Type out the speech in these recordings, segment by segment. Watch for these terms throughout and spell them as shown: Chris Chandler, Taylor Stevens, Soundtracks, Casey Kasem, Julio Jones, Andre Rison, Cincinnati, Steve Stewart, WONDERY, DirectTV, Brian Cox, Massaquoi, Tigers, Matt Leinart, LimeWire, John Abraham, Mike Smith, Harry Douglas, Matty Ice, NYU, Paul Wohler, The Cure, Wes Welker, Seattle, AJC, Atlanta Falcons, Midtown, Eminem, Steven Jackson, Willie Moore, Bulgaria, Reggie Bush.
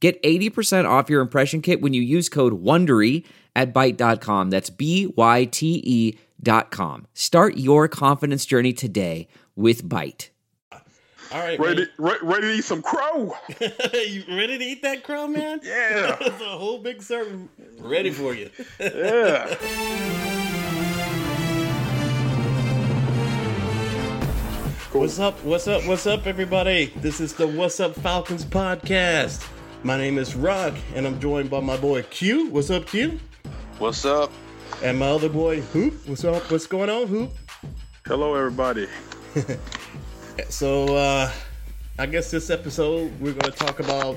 Get 80% off your impression kit when you use code WONDERY at Byte.com. That's BYTE.com. Start your confidence journey today with Byte. All right, ready to eat some crow. You ready to eat that crow, man? Yeah. It's a whole big serving ready for you. Yeah. Cool. What's up, everybody? This is the What's Up Falcons podcast. My name is Rock, and I'm joined by my boy Q. What's up, Q? What's up? And my other boy, Hoop. What's up? What's going on, Hoop? Hello, everybody. So, I guess this episode, we're going to talk about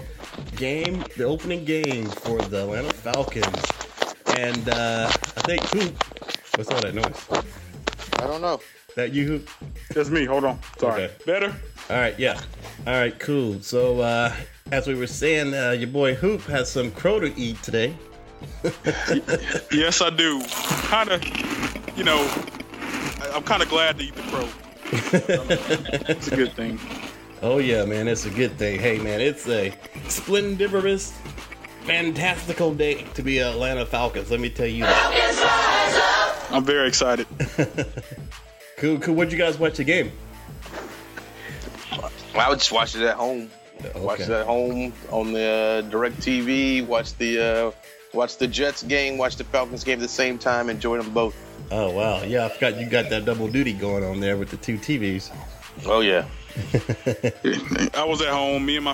the opening game for the Atlanta Falcons. And I think Hoop, what's all that noise? I don't know. That you, Hoop? That's me. Hold on. Sorry. Okay. Better? All right. Yeah. All right. Cool. So, as we were saying, your boy Hoop has some crow to eat today. Yes, I do. I'm kind of glad to eat the crow. It's a good thing. Oh yeah, man, it's a good thing. Hey man, it's a splendiferous, fantastical day to be Atlanta Falcons. Let me tell you that. I'm very excited. Cool. Where'd you guys watch the game? Well, I just watched it at home. Okay. Watched it at home on the DirectTV. Watched the Jets game. Watched the Falcons game at the same time. Enjoyed them both. Oh, wow. Yeah, I forgot you got that double duty going on there with the two TVs. Oh, yeah. I was at home. Me and my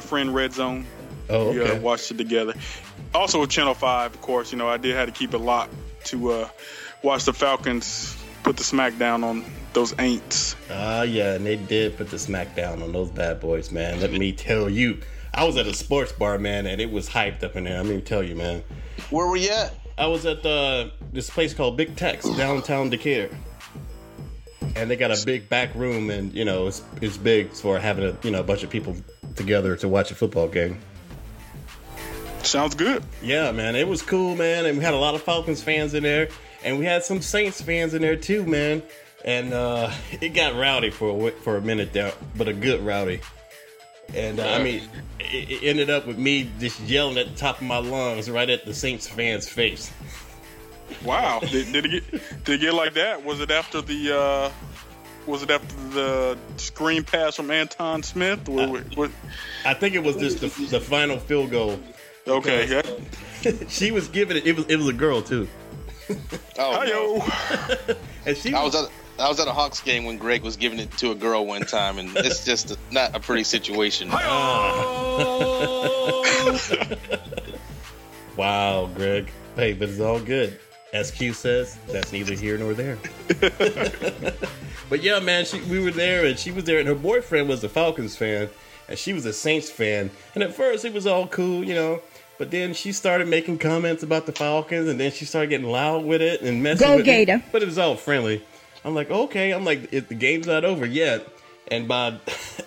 friend Red Zone. Oh, okay. We watched it together. Also with Channel 5, of course. You know, I did have to keep it locked to watch the Falcons put the smack down on those Aints. Yeah, and they did put the smack down on those bad boys, man. Let me tell you. I was at a sports bar, man, and it was hyped up in there. I mean, tell you, man. Where were you at? I was at this place called Big Tex, downtown Decatur. And they got a big back room, and, you know, it's big for having a bunch of people together to watch a football game. Sounds good. Yeah, man. It was cool, man. And we had a lot of Falcons fans in there. And we had some Saints fans in there, too, man. And it got rowdy for a minute there, but a good rowdy. And, it ended up with me just yelling at the top of my lungs right at the Saints fans' face. Wow. Did it get like that? Was it after the screen pass from Antone Smith? I think it was just the final field goal. Okay. She was giving it. It was a girl, too. Oh, hi-yo. And I was at a Hawks game when Greg was giving it to a girl one time, and it's just not a pretty situation. Wow, Greg. Hey, but it's all good. As Q says, that's neither here nor there. But yeah, man, we were there, and she was there, and her boyfriend was a Falcons fan, and she was a Saints fan. And at first, it was all cool, you know. But then she started making comments about the Falcons, and then she started getting loud with it and messing with it. Go Gator. But it was all friendly. I'm like, okay. I'm like, the game's not over yet. And by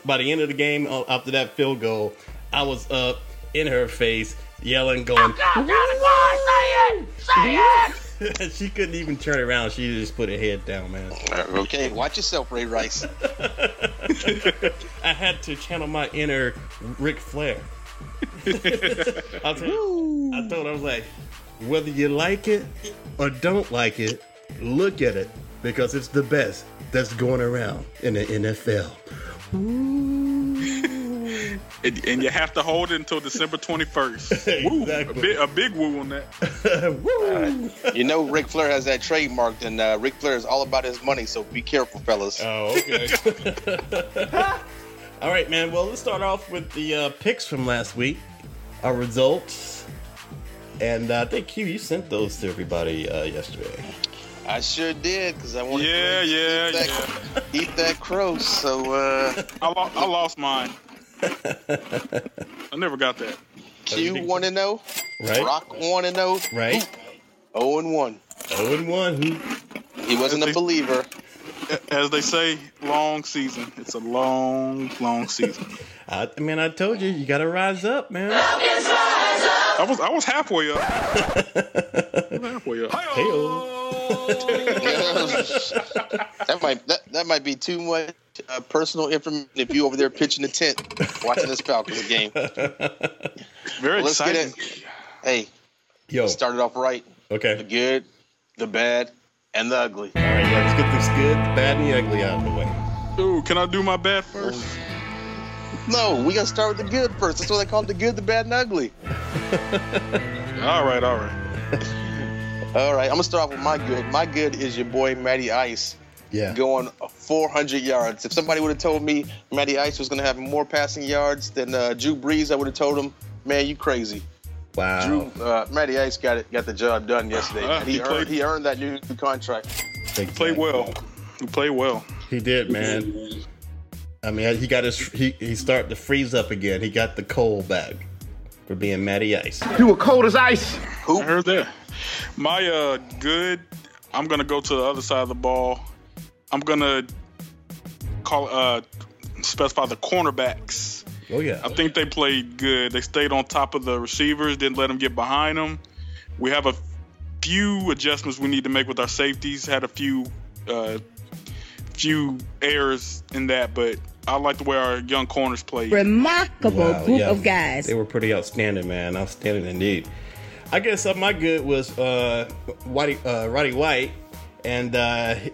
the end of the game, after that field goal, I was up in her face, yelling, going, say it! She couldn't even turn around. She just put her head down, man. Okay, watch yourself, Ray Rice. I had to channel my inner Ric Flair. I was like, whether you like it or don't like it, look at it. Because it's the best that's going around in the NFL. and you have to hold it until December 21st. Woo, exactly. a big woo on that. Woo. You know Ric Flair has that trademarked, and Ric Flair is all about his money, so be careful, fellas. Oh, okay. All right, man. Well, let's start off with the picks from last week, our results. And I think, Q, you sent those to everybody yesterday. I sure did, because I wanted to eat that crow. So I lost mine. I never got that. Q 1-0, right? Rock 1-0, right? 0-1. 0-1. He wasn't a believer. As they say, long season. It's a long, long season. I told you, you got to rise up, man. Rise up. I was halfway up. Hey-o. That might be too much personal information if you over there pitching the tent watching this Falcons game. Very exciting. Hey, let's start it off right. Okay. The good, the bad, and the ugly. All right, let's get this good, the bad, and the ugly out of the way. Ooh, can I do my bad first? No, we got to start with the good first. That's why they call it the good, the bad, and the ugly. All right. All right, I'm going to start off with my good. My good is your boy Matty Ice going 400 yards. If somebody would have told me Matty Ice was going to have more passing yards than Drew Brees, I would have told him, man, you crazy. Wow. Drew, Matty Ice got the job done yesterday. He earned that new contract. He played well. He did, man. I mean, he got his he started to freeze up again. He got the cold back for being Matty Ice. You were cold as ice. Who heard that? My good. I'm gonna go to the other side of the ball. I'm gonna specify the cornerbacks. Oh, yeah. I think they played good. They stayed on top of the receivers, didn't let them get behind them. We have a few adjustments we need to make with our safeties. Had a few errors in that, but I like the way our young corners played. Remarkable group of guys. They were pretty outstanding, man. Outstanding indeed. I guess my good was Roddy White. And setting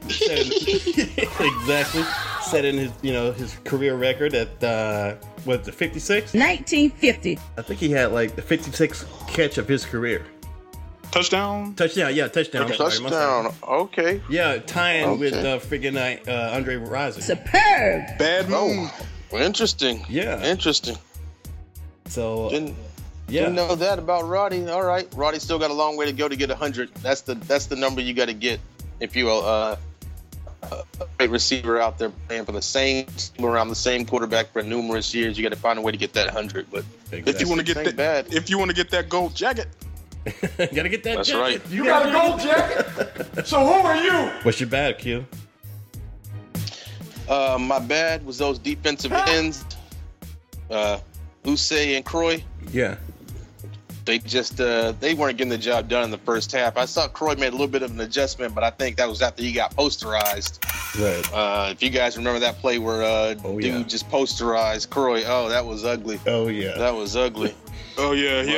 his his career record at 56? 1950. I think he had like the 56th catch of his career. Touchdown. Okay. Touchdown. Okay. Yeah, tying with friggin' Andre Rison. Superb. Bad move. Oh, interesting. Yeah. Interesting. So. Didn't know that about Roddy. All right, Roddy still got a long way to go to get 100. That's the number you got to get. If you a great receiver out there playing for the same team around the same quarterback for numerous years, you got to find a way to get that 100. But if you want to get that, gold jacket, you got to get that. That's jacket. Right. You got a gold jacket. So who are you? What's your bad, Q? My bad was those defensive ends, Uche and Kroy. Yeah. They just they weren't getting the job done in the first half. I saw Kroy made a little bit of an adjustment, but I think that was after he got posterized. Right. If you guys remember that play where dude just posterized Kroy, that was ugly. Oh yeah, that was ugly. Oh yeah, he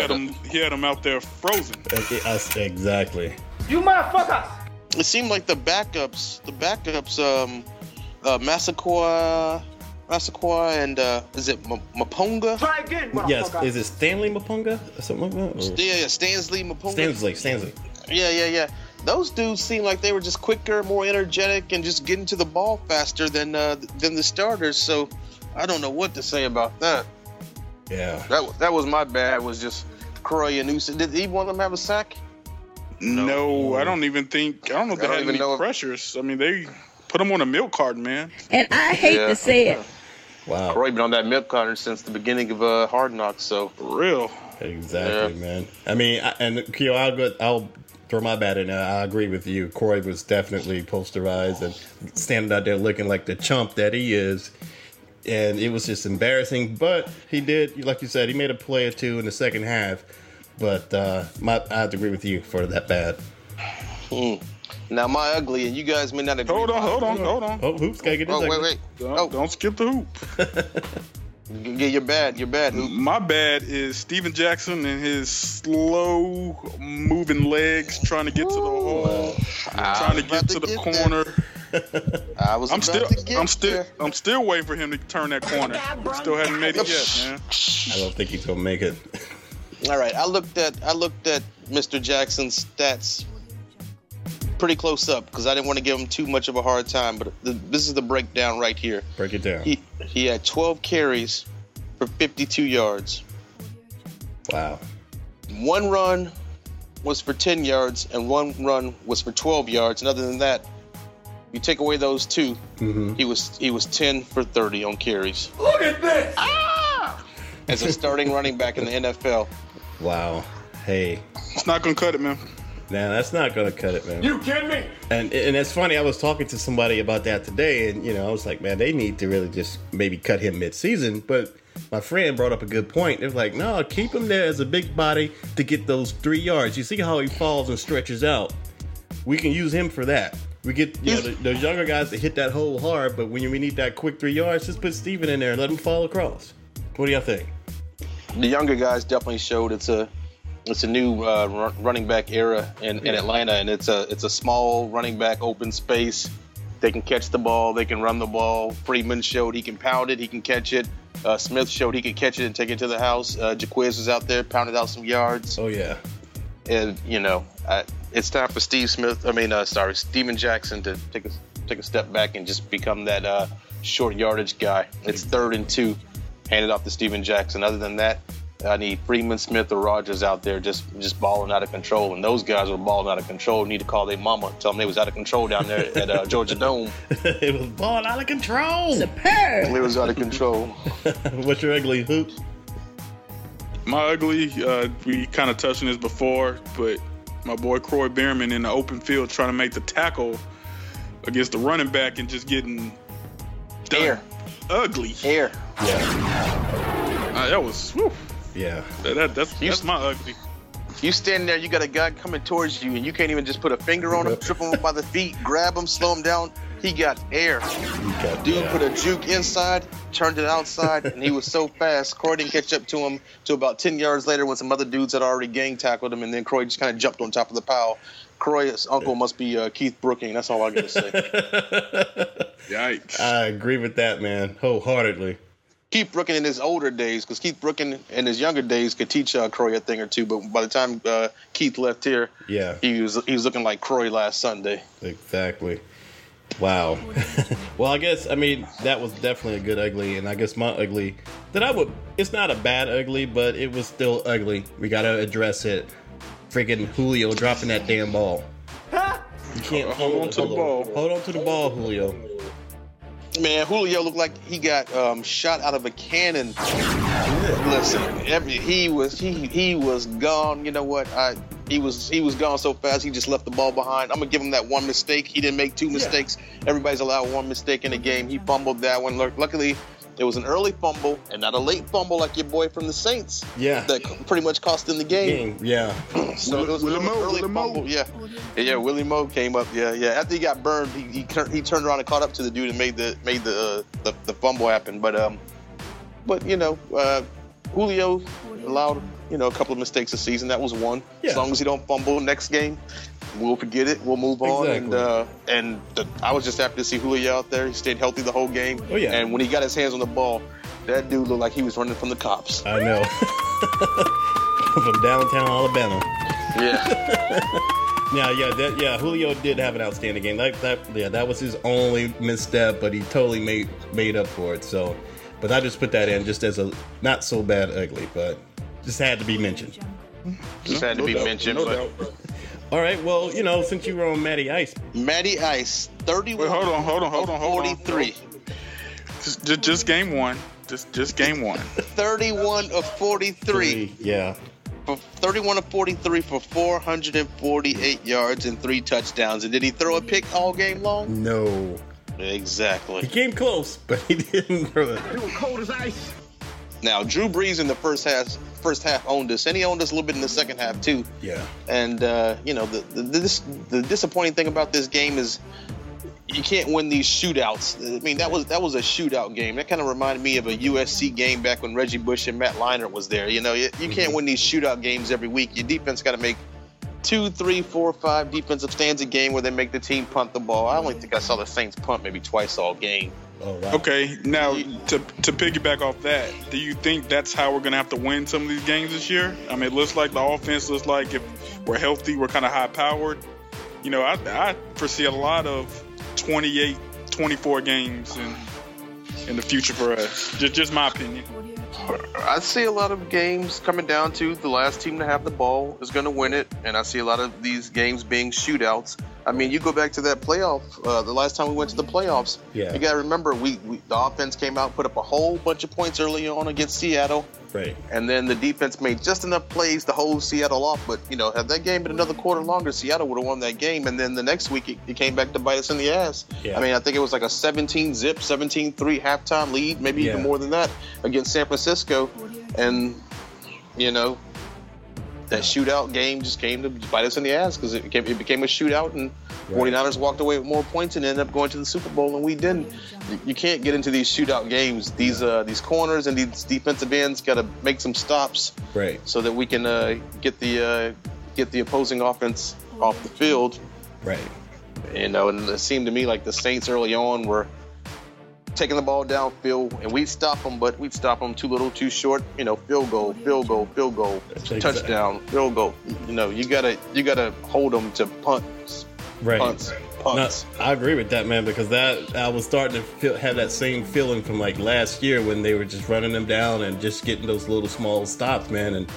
had him out there frozen. Exactly. You motherfuckers! It seemed like the backups, Massaquoi and is it Maponga? Try again. Yes, is it Stansly Maponga or something like that? Or? Yeah, Stansly Maponga. Stansly. Yeah. Those dudes seemed like they were just quicker, more energetic, and just getting to the ball faster than the starters. So I don't know what to say about that. Yeah. That was my bad. Was just Kroy and Uche. Did either one of them have a sack? No, I don't know if they had any pressures. I mean, they put them on a milk carton, man. And I hate to say it. Wow. Kroy been on that milk carton since the beginning of Hard Knocks, so for real. Exactly, man. I mean, I'll throw my bat in there. I agree with you. Kroy was definitely posterized and standing out there looking like the chump that he is. And it was just embarrassing. But he did, like you said, he made a play or two in the second half. But I have to agree with you for that bad. Now, my ugly, and you guys may not agree. Hold on. Oh, Hoops, gotta get this. Wait. Don't skip the hoop. Get your bad, Hoop. My bad is Steven Jackson and his slow-moving legs trying to get to the hole, trying to get to the corner. I'm still waiting for him to turn that corner. Still haven't made it yet, man. I don't think he's gonna make it. All right, I looked at Mr. Jackson's stats pretty close up because I didn't want to give him too much of a hard time, but this is the breakdown right here. Break it down. He had 12 carries for 52 yards. Wow. One run was for 10 yards and one run was for 12 yards, and other than that, you take away those two, he was 10 for 30 on carries. Look at this! as a starting running back in the NFL. Wow. Hey. It's not going to cut it, man. Nah, that's not going to cut it, man. You kidding me? And it's funny. I was talking to somebody about that today, and, you know, I was like, man, they need to really just maybe cut him mid-season. But my friend brought up a good point. They're like, no, keep him there as a big body to get those 3 yards. You see how he falls and stretches out. We can use him for that. We get, you know, the younger guys that hit that hole hard, but when we need that quick 3 yards, just put Steven in there and let him fall across. What do y'all think? The younger guys definitely showed it's a new running back era in Atlanta, and it's a small running back open space. They can catch the ball. They can run the ball. Freeman showed he can pound it. He can catch it. Smith showed he could catch it and take it to the house. Jacquizz was out there, pounded out some yards. Oh, yeah. And, you know, it's time for Steven Jackson to take a step back and just become that short yardage guy. It's 3rd and 2. Hand it off to Steven Jackson. Other than that, I need Freeman, Smith, or Rodgers out there just balling out of control. And those guys were balling out of control. Need to call their mama, tell them they was out of control down there at Georgia Dome. It was balling out of control. Superb. It was out of control. What's your ugly, Hoops? My ugly, we kind of touched on this before, but my boy Kroy Biermann in the open field trying to make the tackle against the running back and just getting done. Air. Ugly. Air. Yeah. That was... Whew. Yeah, that's my ugly. You stand there, you got a guy coming towards you, and you can't even just put a finger on him, trip him by the feet, grab him, slow him down. He got air. Put a juke inside, turned it outside, and he was so fast. Kroy didn't catch up to him till about 10 yards later when some other dudes had already gang tackled him, and then Kroy just kind of jumped on top of the pile. Kroy's uncle must be Keith Brooking. That's all I got to say. Yikes. I agree with that, man, wholeheartedly. Keith Brooking in his older days, because Keith Brooking in his younger days could teach Kroy a thing or two, but by the time Keith left here, yeah, he was looking like Kroy last Sunday. Exactly. Wow. Well, I guess, I mean, that was definitely a good ugly, and I guess my ugly, it's not a bad ugly, but it was still ugly. We got to address it. Freaking Julio dropping that damn ball. You can't hold on to the ball. Hold on to the ball, Julio. Man, Julio looked like he got shot out of a cannon. Listen, he was gone. You know what? He was gone so fast. He just left the ball behind. I'm gonna give him that one mistake. He didn't make two mistakes. Yeah. Everybody's allowed one mistake in a game. He fumbled that one. Luckily, it was an early fumble and not a late fumble like your boy from the Saints. Yeah, that pretty much cost him the game. Yeah. So it was an early fumble. Yeah. Yeah. Willie Moore came up. Yeah. Yeah. After he got burned, he turned around and caught up to the dude and made the fumble happen. But you know, Julio allowed a couple of mistakes this season. That was one. Yeah. As long as he don't fumble next game, we'll forget it. We'll move on. Exactly. And I was just happy to see Julio out there. He stayed healthy the whole game. Oh, yeah. And when he got his hands on the ball, that dude looked like he was running from the cops. I know. From downtown Alabama. Yeah. Julio did have an outstanding game. That was his only misstep, but he totally made up for it. So, but I just put that in just as a not so bad ugly, but just had to be mentioned. No doubt. All right, well, you know, since you were on Matty Ice. Matty Ice, 31. Wait, hold on. 43. Just game one. Just game one. 31 of 43. Yeah. 31 of 43 for 448 yards and 3 touchdowns. And did he throw a pick all game long? No. Exactly. He came close, but he didn't throw it. He was cold as ice. Now, Drew Brees in the first half owned us, and he owned us a little bit in the second half too. Yeah. And the disappointing thing about this game is you can't win these shootouts. I mean, that was a shootout game. That kind of reminded me of a USC game back when Reggie Bush and Matt Leinart was there. You know, you can't win these shootout games every week. Your defense got to make 2, 3, 4, 5 defensive stands a game where they make the team punt the ball. I only think I saw the Saints punt maybe twice all game. Oh, wow. Okay, now to piggyback off that, do you think that's how we're going to have to win some of these games this year? I mean, it looks like the offense looks like if we're healthy, we're kind of high-powered. You know, I foresee a lot of 28, 24 games in the future for us. Just my opinion. I see a lot of games coming down to the last team to have the ball is going to win it, and I see a lot of these games being shootouts. I mean, you go back to that playoff, the last time we went to the playoffs, yeah. You got to remember, the offense came out, put up a whole bunch of points early on against Seattle. Right. And then the defense made just enough plays to hold Seattle off. But, you know, had that game been another quarter longer, Seattle would have won that game. And then the next week, it came back to bite us in the ass. Yeah. I mean, I think it was like a 17-zip, 17-3 halftime lead, maybe even more than that, against San Francisco. And, you know, that shootout game just came to bite us in the ass because it became a shootout, and 49ers walked away with more points and ended up going to the Super Bowl, and we didn't. You can't get into these shootout games. These corners and these defensive ends got to make some stops, right, so that we can get the opposing offense off the field, right? You know, and it seemed to me like the Saints early on were taking the ball downfield, and we'd stop them, but we'd stop them too little, too short. You know, field goal, touchdown, field goal. You know, you gotta hold them to punts. No, I agree with that, man, because that I was starting to have that same feeling from like last year when they were just running them down and just getting those little small stops, man. And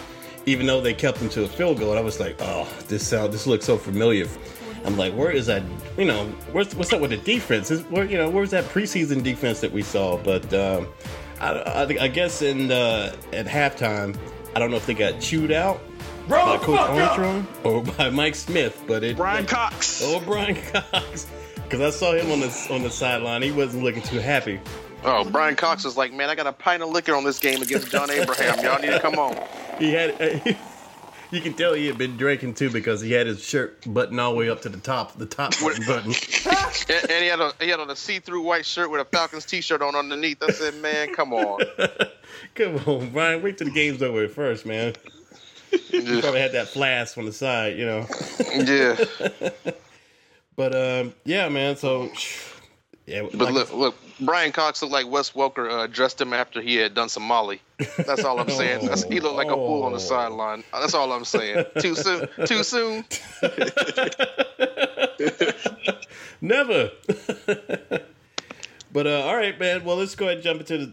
even though they kept them to a field goal, I was like, oh, this looks so familiar. I'm like, where is that? You know, what's up with the defense? Where's that preseason defense that we saw? But I guess at halftime, I don't know if they got chewed out by Coach Armstrong or by Mike Smith, Brian Cox, because I saw him on the sideline. He wasn't looking too happy. Oh, Brian Cox was like, man, I got a pint of liquor on this game against John Abraham. Y'all need to come on. He had. You can tell he had been drinking, too, because he had his shirt buttoned all the way up to the top button. And he had on a see-through white shirt with a Falcons T-shirt on underneath. I said, man, come on. Come on, Brian. Wait till the game's over first, man. You probably had that flask on the side, you know. Yeah. But, yeah, man, so... Yeah, but like, look, Brian Cox looked like Wes Welker dressed him after he had done some Molly. That's all I'm saying. He looked like a fool on the sideline. That's all I'm saying. Too soon? Too soon? Never. But all right, man. Well, let's go ahead and jump into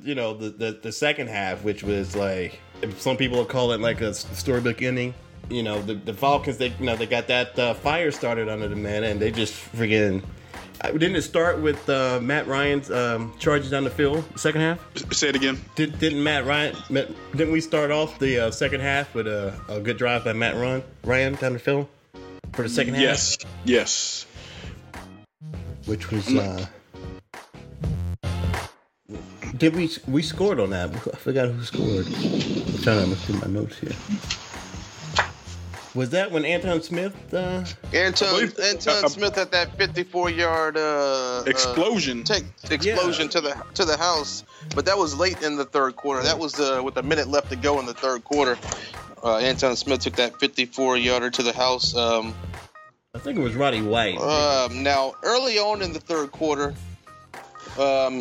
the second half, which was like some people will call it like a storybook ending. You know, the Falcons. They got that fire started under them, man, and they just friggin'. Didn't it start with Matt Ryan's charges down the field, second half? Say it again. Didn't Matt Ryan? Didn't we start off the second half with a good drive by Matt Ryan down the field for the second half? Yes. Which was did we scored on that? I forgot who scored. I'm trying to see my notes here. Was that when Antone Smith? Antone Smith had that 54-yard explosion. To the house, but that was late in the third quarter. That was with a minute left to go in the third quarter. Antone Smith took that 54-yarder to the house. I think it was Roddy White. Now, early on in the third quarter, what's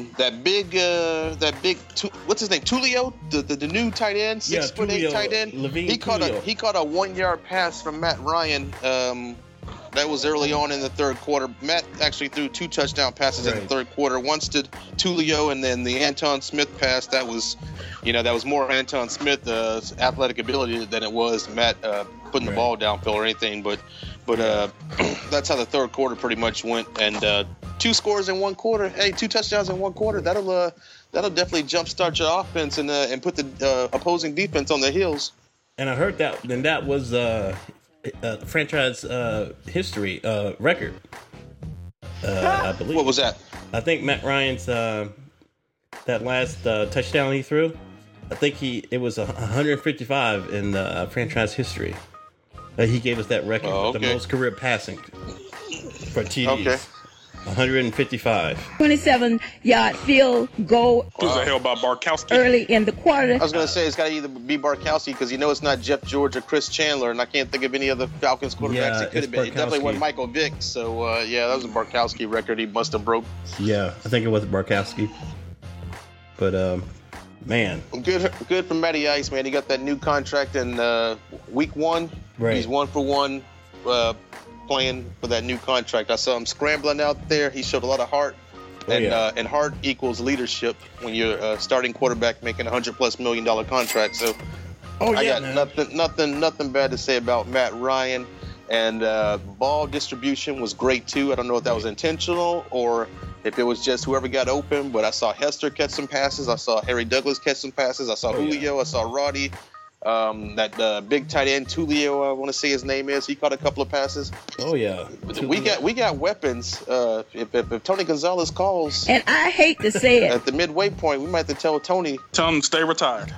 his name? Tullio, the new tight end, 6'8" tight end. Levine, he caught a 1-yard pass from Matt Ryan. That was early on in the third quarter. Matt actually threw 2 touchdown passes in the third quarter. Once to Tullio, and then the Antone Smith pass. That was, more Antone Smith athletic ability than it was Matt putting the ball downfield or anything. But that's how the third quarter pretty much went. And 2 scores in one quarter. Hey, 2 touchdowns in one quarter. That'll definitely jumpstart your offense and put the opposing defense on their heels. And I heard that. Then that was franchise history record. I believe. What was that? I think Matt Ryan's that last touchdown he threw. I think it was 155 in franchise history. He gave us that record with the most career passing for TDs. Okay. 155. 27-yard field goal. Who's the hell by Barkowski? Early in the quarter. I was going to say it's got to either be Barkowski because it's not Jeff George or Chris Chandler, and I can't think of any other Falcons quarterbacks it could have been. Barkowski. It definitely wasn't Michael Vick. So, that was a Barkowski record he must have broke. Yeah, I think it was Barkowski. But, man. Good for Matty Ice, man. He got that new contract in week 1. Right. He's 1-for-1 playing for that new contract. I saw him scrambling out there. He showed a lot of heart, and heart equals leadership when you're a starting quarterback making $100+ million contract. So, I got nothing bad to say about Matt Ryan. And ball distribution was great, too. I don't know if that was intentional or if it was just whoever got open, but I saw Hester catch some passes. I saw Harry Douglas catch some passes. I saw Julio. I saw Roddy. That big tight end, Tullio, I want to say his name is. He caught a couple of passes. Oh, yeah. We got weapons. If Tony Gonzalez calls. And I hate to say it. At the midway point, we might have to tell Tony. Tell him stay retired.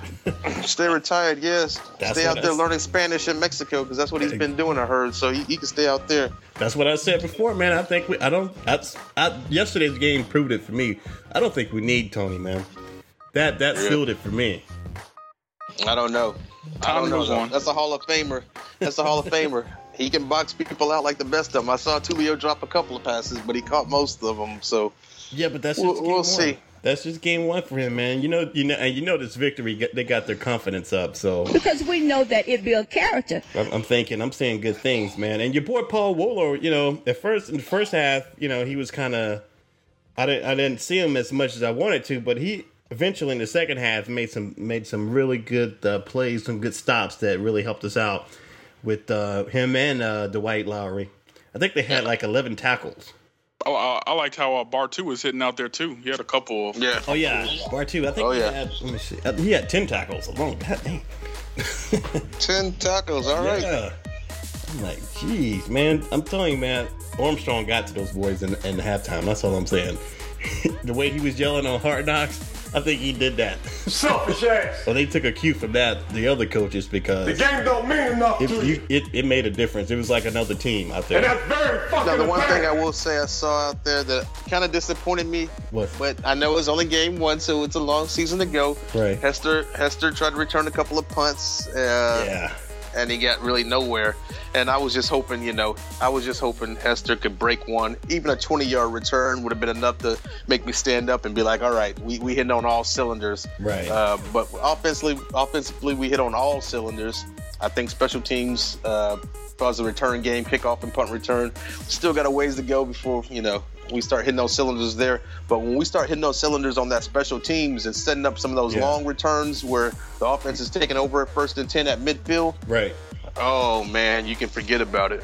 Stay retired, yes. Stay out there learning Spanish in Mexico, because that's what he's been doing, I heard. So he can stay out there. That's what I said before, man. I think yesterday's game proved it for me. I don't think we need Tony, man. That sealed it for me. I don't know. One. That's a Hall of Famer. He can box people out like the best of them. I saw Tullio drop a couple of passes, but he caught most of them. So yeah, but that's just we'll see. That's just game one for him, man. You know, this victory, they got their confidence up. So because we know that it builds character. I'm saying good things, man. And your boy Paul Wohler, you know, in the first half, you know, he was kind of I didn't see him as much as I wanted to, but he. Eventually, in the second half, made some really good plays, some good stops that really helped us out with him and Dwight Lowry. I think they had like 11 tackles. Oh, I liked how Bartu was hitting out there too. He had a couple. Yeah. Oh yeah, Bartu. I think. Oh yeah. He had 10 tackles alone. God dang. 10 tackles. All right. Yeah. I'm like, jeez, man. I'm telling you, man. Armstrong got to those boys in the halftime. That's all I'm saying. The way he was yelling on Hard Knocks. I think he did that. Selfish ass. Well, they took a cue from that, the other coaches, because... The game don't mean enough to you. It made a difference. It was like another team out there. And that's very fucking now, the one thing I will say I saw out there that kind of disappointed me. What? But I know it was only game one, so it's a long season to go. Right. Hester tried to return a couple of punts. Yeah. And he got really nowhere. And I was just hoping, Hester could break one. Even a 20-yard return would have been enough to make me stand up and be like, all right, we hitting on all cylinders. Right. But offensively, we hit on all cylinders. I think special teams, because of the return game, kickoff and punt return, still got a ways to go before, we start hitting those cylinders there. But when we start hitting those cylinders on that special teams and setting up some of those long returns where the offense is taking over at 1st and 10 at midfield. Right. Oh, man, you can forget about it.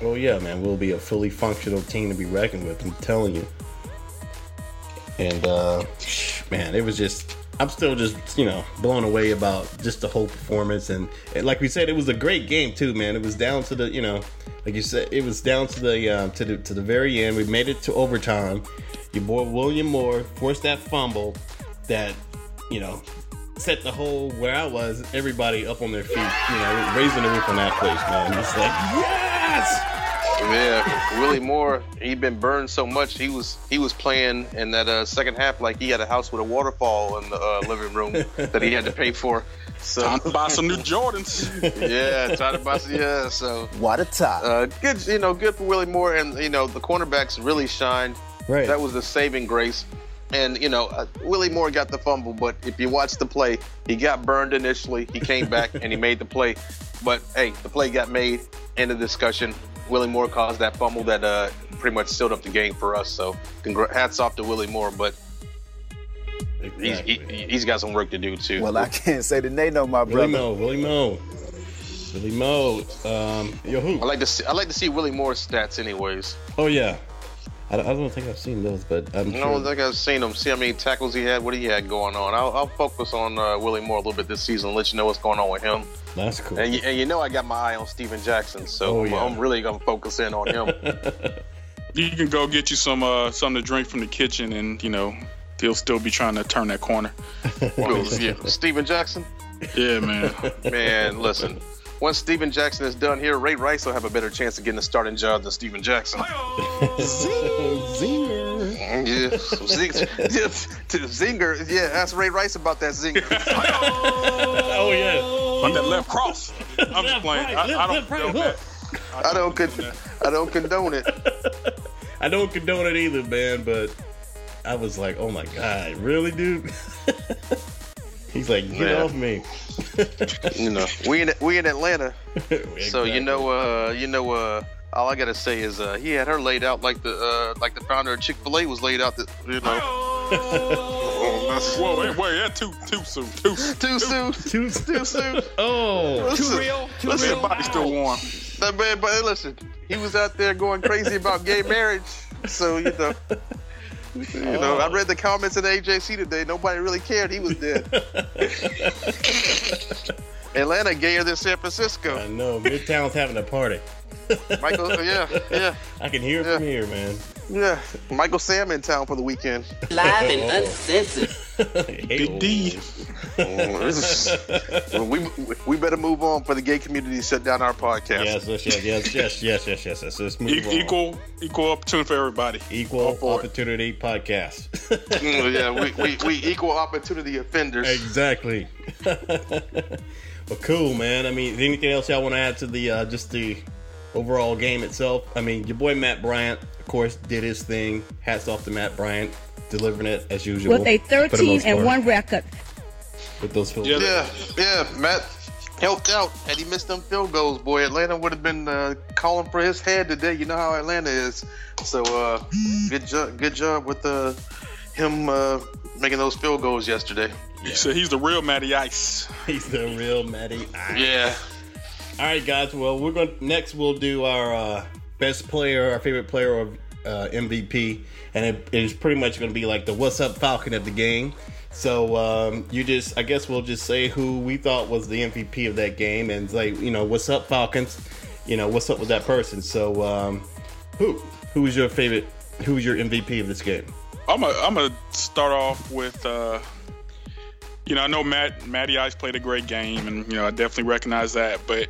Well, yeah, man, we'll be a fully functional team to be reckoned with, I'm telling you. And, man, it was just... I'm still just, blown away about just the whole performance. And like we said, it was a great game, too, man. It was down to the, like you said, it was down to the to the very end. We made it to overtime. Your boy William Moore forced that fumble that, set the whole where I was, everybody up on their feet, raising the roof on that place, man. It's like, yes! Yeah, Willie Moore, he'd been burned so much. He was playing in that second half like he had a house with a waterfall in the living room that he had to pay for. So time to buy some new Jordans. Yeah, try to buy some. Yeah, so what a time. Good, good for Willie Moore, and the cornerbacks really shined. Right, that was the saving grace. And, Willie Moore got the fumble, but if you watch the play, he got burned initially. He came back and he made the play. But, hey, the play got made. End of discussion. Willie Moore caused that fumble that pretty much sealed up the game for us. So, hats off to Willie Moore, but he's got some work to do, too. Well, I can't say that they know my brother. Willie Moe. Who? I like to see Willie Moore's stats anyways. Oh, yeah. I don't think I've seen those, but I'm sure. I don't think I've seen them. See how many tackles he had, what he had going on. I'll focus on Willie Moore a little bit this season, let you know what's going on with him. That's cool. And I got my eye on Steven Jackson, so I'm really going to focus in on him. You can go get you something to drink from the kitchen, and, he'll still be trying to turn that corner. Yeah. Steven Jackson? Yeah, man. Man, listen. Once Steven Jackson is done here, Ray Rice will have a better chance of getting a starting job than Steven Jackson. Zinger. Yeah. Zinger. Yeah, ask Ray Rice about that zinger. Oh, yeah. On that left cross. I'm just playing. I don't condone it. I don't condone it either, man, but I was like, oh, my God. Really, dude? He's like, get off me. We in Atlanta. Exactly. So all I gotta say is he had her laid out like the founder of Chick-fil-A was laid out. Whoa, wait, that's too soon. Too soon. Too real. Listen, body's still warm. That man, but listen, he was out there going crazy about gay marriage. So, you know. You know, I read the comments in the AJC today. Nobody really cared. He was dead. Atlanta gayer than San Francisco. I know. Midtown's having a party. Michael, yeah. I can hear it from here, man. Yeah. Michael Sam in town for the weekend. Live and uncensored. Big D. We better move on for the gay community to shut down our podcast. Yes. Let's move on. Equal opportunity for everybody. Equal opportunity podcast. Yeah, we equal opportunity offenders. Exactly. Well, cool, man. I mean, anything else y'all want to add to the just the overall game itself? I mean, your boy Matt Bryant, of course, did his thing. Hats off to Matt Bryant, delivering it as usual. With a 13-1 record. With those field goals. Yeah. Matt helped out, and he missed them field goals. Boy, Atlanta would have been calling for his head today. You know how Atlanta is. So good job with him making those field goals yesterday. Yeah. So he's the real Matty Ice. Yeah. All right, guys. Well, we'll do our best player, our favorite player, or MVP, and it is pretty much going to be like the What's Up Falcon of the game. So I guess we'll just say who we thought was the MVP of that game, and say, you know, What's Up Falcons, you know, what's up with that person. So who's your favorite? Who's your MVP of this game? I'm gonna start off with. You know, I know Matty Ice played a great game, and, you know, I definitely recognize that. But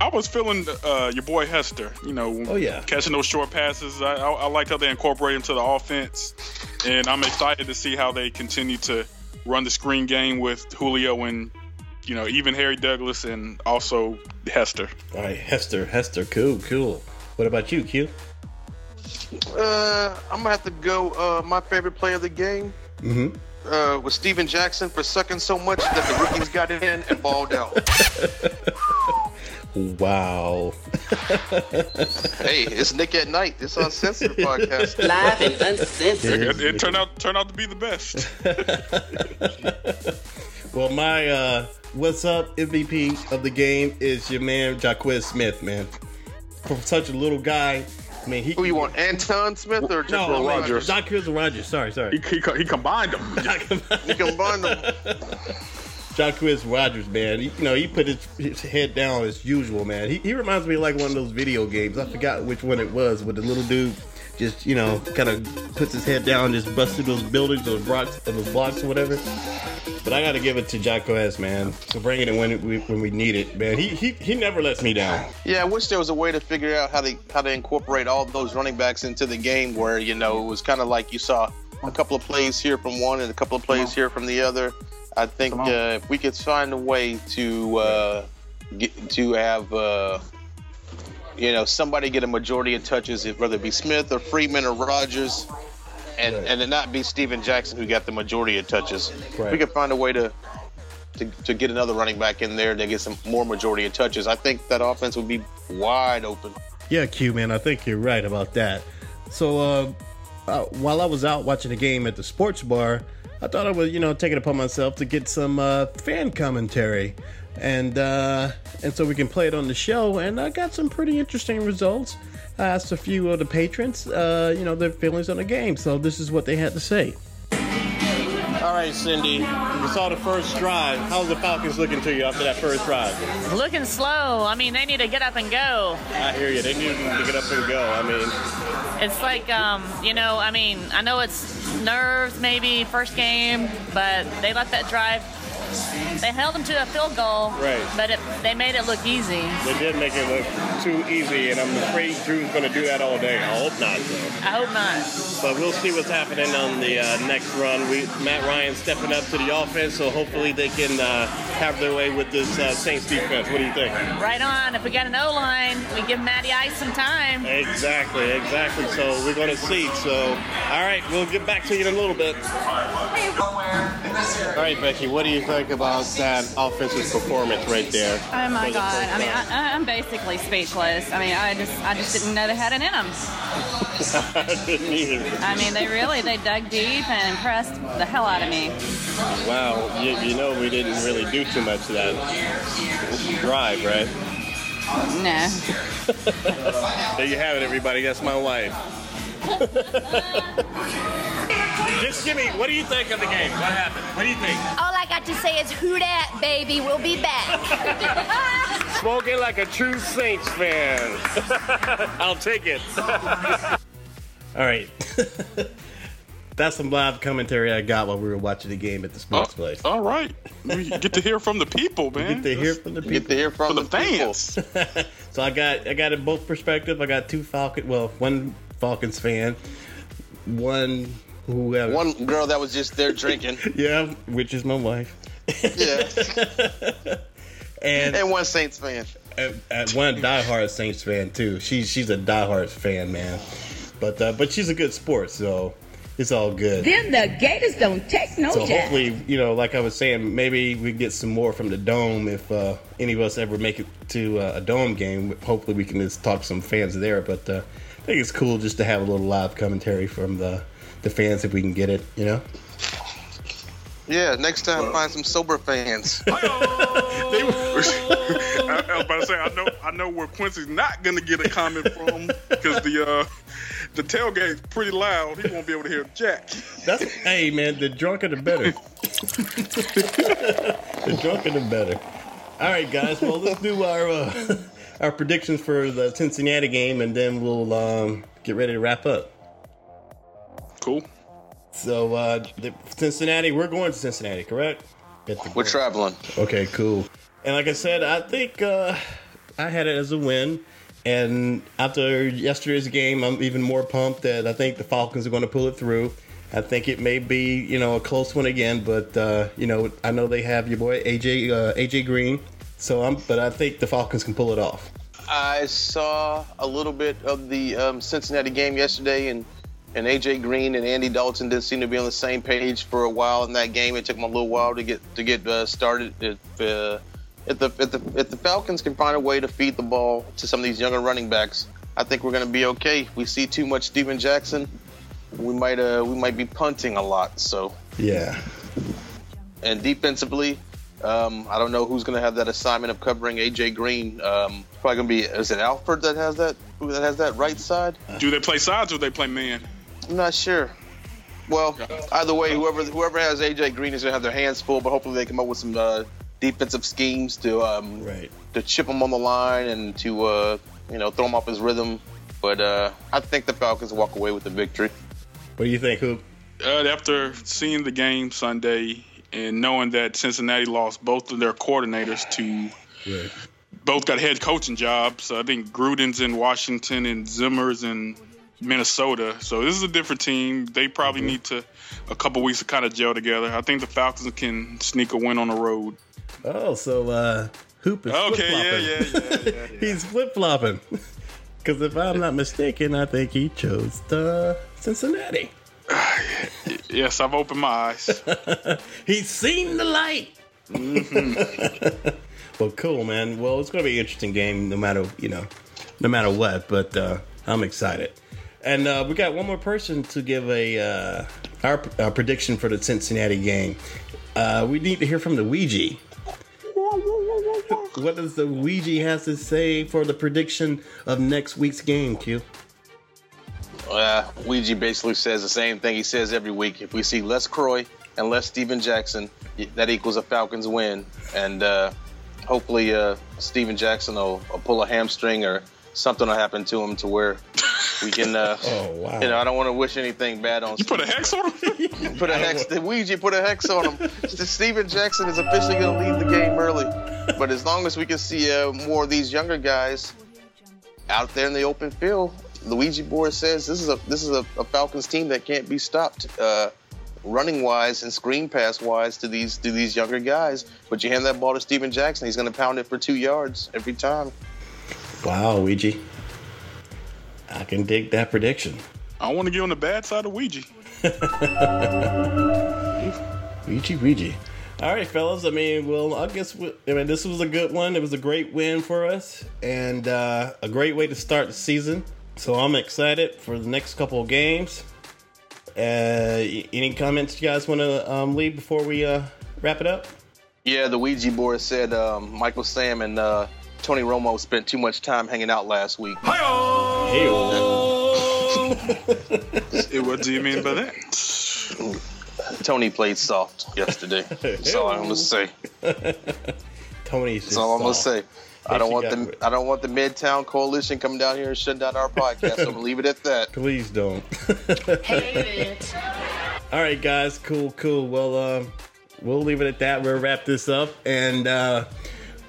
I was feeling your boy Hester, you know, catching those short passes. I liked how they incorporated him to the offense, and I'm excited to see how they continue to run the screen game with Julio and, you know, even Harry Douglas and also Hester. All right, Hester, cool. What about you, Q? I'm going to have to go my favorite player of the game. Mm-hmm. With Steven Jackson for sucking so much that the rookies got it in and balled out. Wow. Hey, it's Nick at Night. It's uncensored podcast. Live and uncensored. It turned out to be the best. Well, my what's up MVP of the game is your man Jacquizz Smith, man. From such a little guy. I mean, who you want, Antone Smith or Jacquizz Rodgers? Jacquizz Rodgers. Sorry. He combined them. Jacquizz Rodgers, man. He, you know, he put his head down as usual, man. He reminds me of like one of those video games. I forgot which one it was, but the little dude just, you know, kind of puts his head down, and just busted those buildings, those blocks, or whatever. But I got to give it to Jacquizz, man, for bringing it when we need it, man. He never lets me down. Yeah, I wish there was a way to figure out how to incorporate all those running backs into the game, where, you know, it was kind of like you saw a couple of plays here from one and a couple of plays here from the other. I think if we could find a way to have you know, somebody get a majority of touches, whether it be Smith or Freeman or Rodgers. And it not be Steven Jackson who got the majority of touches. Right. We could find a way to get another running back in there to get some more majority of touches. I think that offense would be wide open. Yeah, Q, man, I think you're right about that. So while I was out watching the game at the sports bar, I thought I would, you know, take it upon myself to get some fan commentary. And so we can play it on the show. And I got some pretty interesting results. I asked a few of the patrons, you know, their feelings on the game. So this is what they had to say. All right, Cindy, we saw the first drive. How's the Falcons looking to you after that first drive? Looking slow. I mean, they need to get up and go. I hear you. They need to get up and go. I mean, it's like, you know, I mean, I know it's nerves maybe first game, but they let that drive. They held them to a field goal, right? But they made it look easy. They did make it look too easy, and I'm afraid Drew's going to do that all day. I hope not, though. I hope not. But we'll see what's happening on the next run. Matt Ryan stepping up to the offense, so hopefully they can have their way with this Saints defense. What do you think? Right on. If we got an O-line, we give Matty Ice some time. Exactly. So we're going to see. So, all right, we'll get back to you in a little bit. All right, Becky, what do you think about that offensive performance right there? Oh my God! I mean, I'm basically speechless. I mean, I just didn't know they had it in them. I didn't either. I mean, they dug deep and impressed the hell out of me. Wow, you know, we didn't really do too much of that. drive, right? No. There you have it, everybody. That's my wife. Just give me, what do you think of the game? What happened? What do you think? All I got to say is, who dat, baby? We'll be back. Smoking like a true Saints fan. I'll take it. All right. That's some live commentary I got while we were watching the game at the sports place. All right. We get to hear from the people, man. Get to hear from the people. Get to hear from the fans. So I got it both perspectives. I got one Falcons fan, one whoever. One girl that was just there drinking. Yeah, which is my wife. Yeah. and one Saints fan. One diehard Saints fan, too. She's a diehard fan, man. But she's a good sport, so... It's all good. Then the Gators don't take no job. So hopefully, like I was saying, maybe we get some more from the Dome if any of us ever make it to a Dome game. Hopefully we can just talk to some fans there. But I think it's cool just to have a little live commentary from the fans if we can get it, Yeah, next time find some sober fans. I was about to say, I know where Quincy's not going to get a comment from because the tailgate's pretty loud. He won't be able to hear Jack. Hey, man, the drunker the better. The drunker the better. All right, guys. Well, let's do our predictions for the Cincinnati game, and then we'll get ready to wrap up. Cool. So, Cincinnati, we're going to Cincinnati, correct? We're traveling. Okay, cool. And like I said, I think I had it as a win. And after yesterday's game, I'm even more pumped that I think the Falcons are going to pull it through. I think it may be, a close one again, but I know they have your boy AJ Green. So I think the Falcons can pull it off. I saw a little bit of the Cincinnati game yesterday, and AJ Green and Andy Dalton didn't seem to be on the same page for a while in that game. It took them a little while to get started. If the Falcons can find a way to feed the ball to some of these younger running backs, I think we're going to be okay. If we see too much Steven Jackson, we might be punting a lot. So yeah. And defensively, I don't know who's going to have that assignment of covering AJ Green. Probably going to be, is it Alford that has that? Who that has that right side? Do they play sides or do they play man? I'm not sure. Well, either way, whoever has AJ Green is going to have their hands full, but hopefully they come up with some defensive schemes to chip him on the line and to throw him off his rhythm. But I think the Falcons walk away with the victory. What do you think, Hoop? After seeing the game Sunday and knowing that Cincinnati lost both of their coordinators to both got head coaching jobs, I think Gruden's in Washington and Zimmer's in Minnesota. So this is a different team. They probably need a couple weeks to kind of gel together. I think the Falcons can sneak a win on the road. Oh, so Hoop is flip-flopping. Yeah. He's flip-flopping. Because if I'm not mistaken, I think he chose Cincinnati. Yes, I've opened my eyes. He's seen the light. Mm-hmm. Well, cool, man. Well, it's going to be an interesting game no matter what. But I'm excited. And we got one more person to give our prediction for the Cincinnati game. We need to hear from the Ouija. What does the Ouija has to say for the prediction of next week's game, Q? Ouija basically says the same thing he says every week. If we see less Kroy and less Steven Jackson, that equals a Falcons win. And hopefully Steven Jackson will pull a hamstring or something will happen to him to where we can, I don't want to wish anything bad on Steven. You put a hex on him? Put a hex on him. Steven Jackson is officially going to leave the game early. But as long as we can see more of these younger guys out there in the open field, the Ouija board says this is a Falcons team that can't be stopped running wise and screen pass wise to these younger guys. But you hand that ball to Steven Jackson, he's going to pound it for 2 yards every time. Wow, Ouija. I can dig that prediction. I want to get on the bad side of Ouija. Ouija. All right, fellas. This was a good one. It was a great win for us and a great way to start the season. So I'm excited for the next couple of games. Any comments you guys want to leave before we wrap it up? Yeah, the Ouija board said Michael Sam and Tony Romo spent too much time hanging out last week. Hey-o! What do you mean by that? Tony played soft yesterday. That's all I'm gonna say. Tony's just soft. That's all I'm gonna say. I don't want the Midtown Coalition coming down here and shutting down our podcast. So I'm gonna leave it at that. Please don't. Hey, it. All right, guys. Cool. Well, we'll leave it at that. We'll wrap this up, and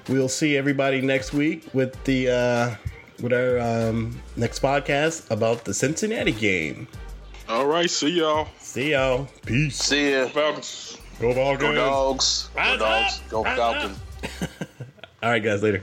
we'll see everybody next week with the with our next podcast about the Cincinnati game. All right. See y'all. Peace. See ya. Falcons. Go Falcons. Go Dogs. Go Falcons. Go Falcons. All right, guys. Later.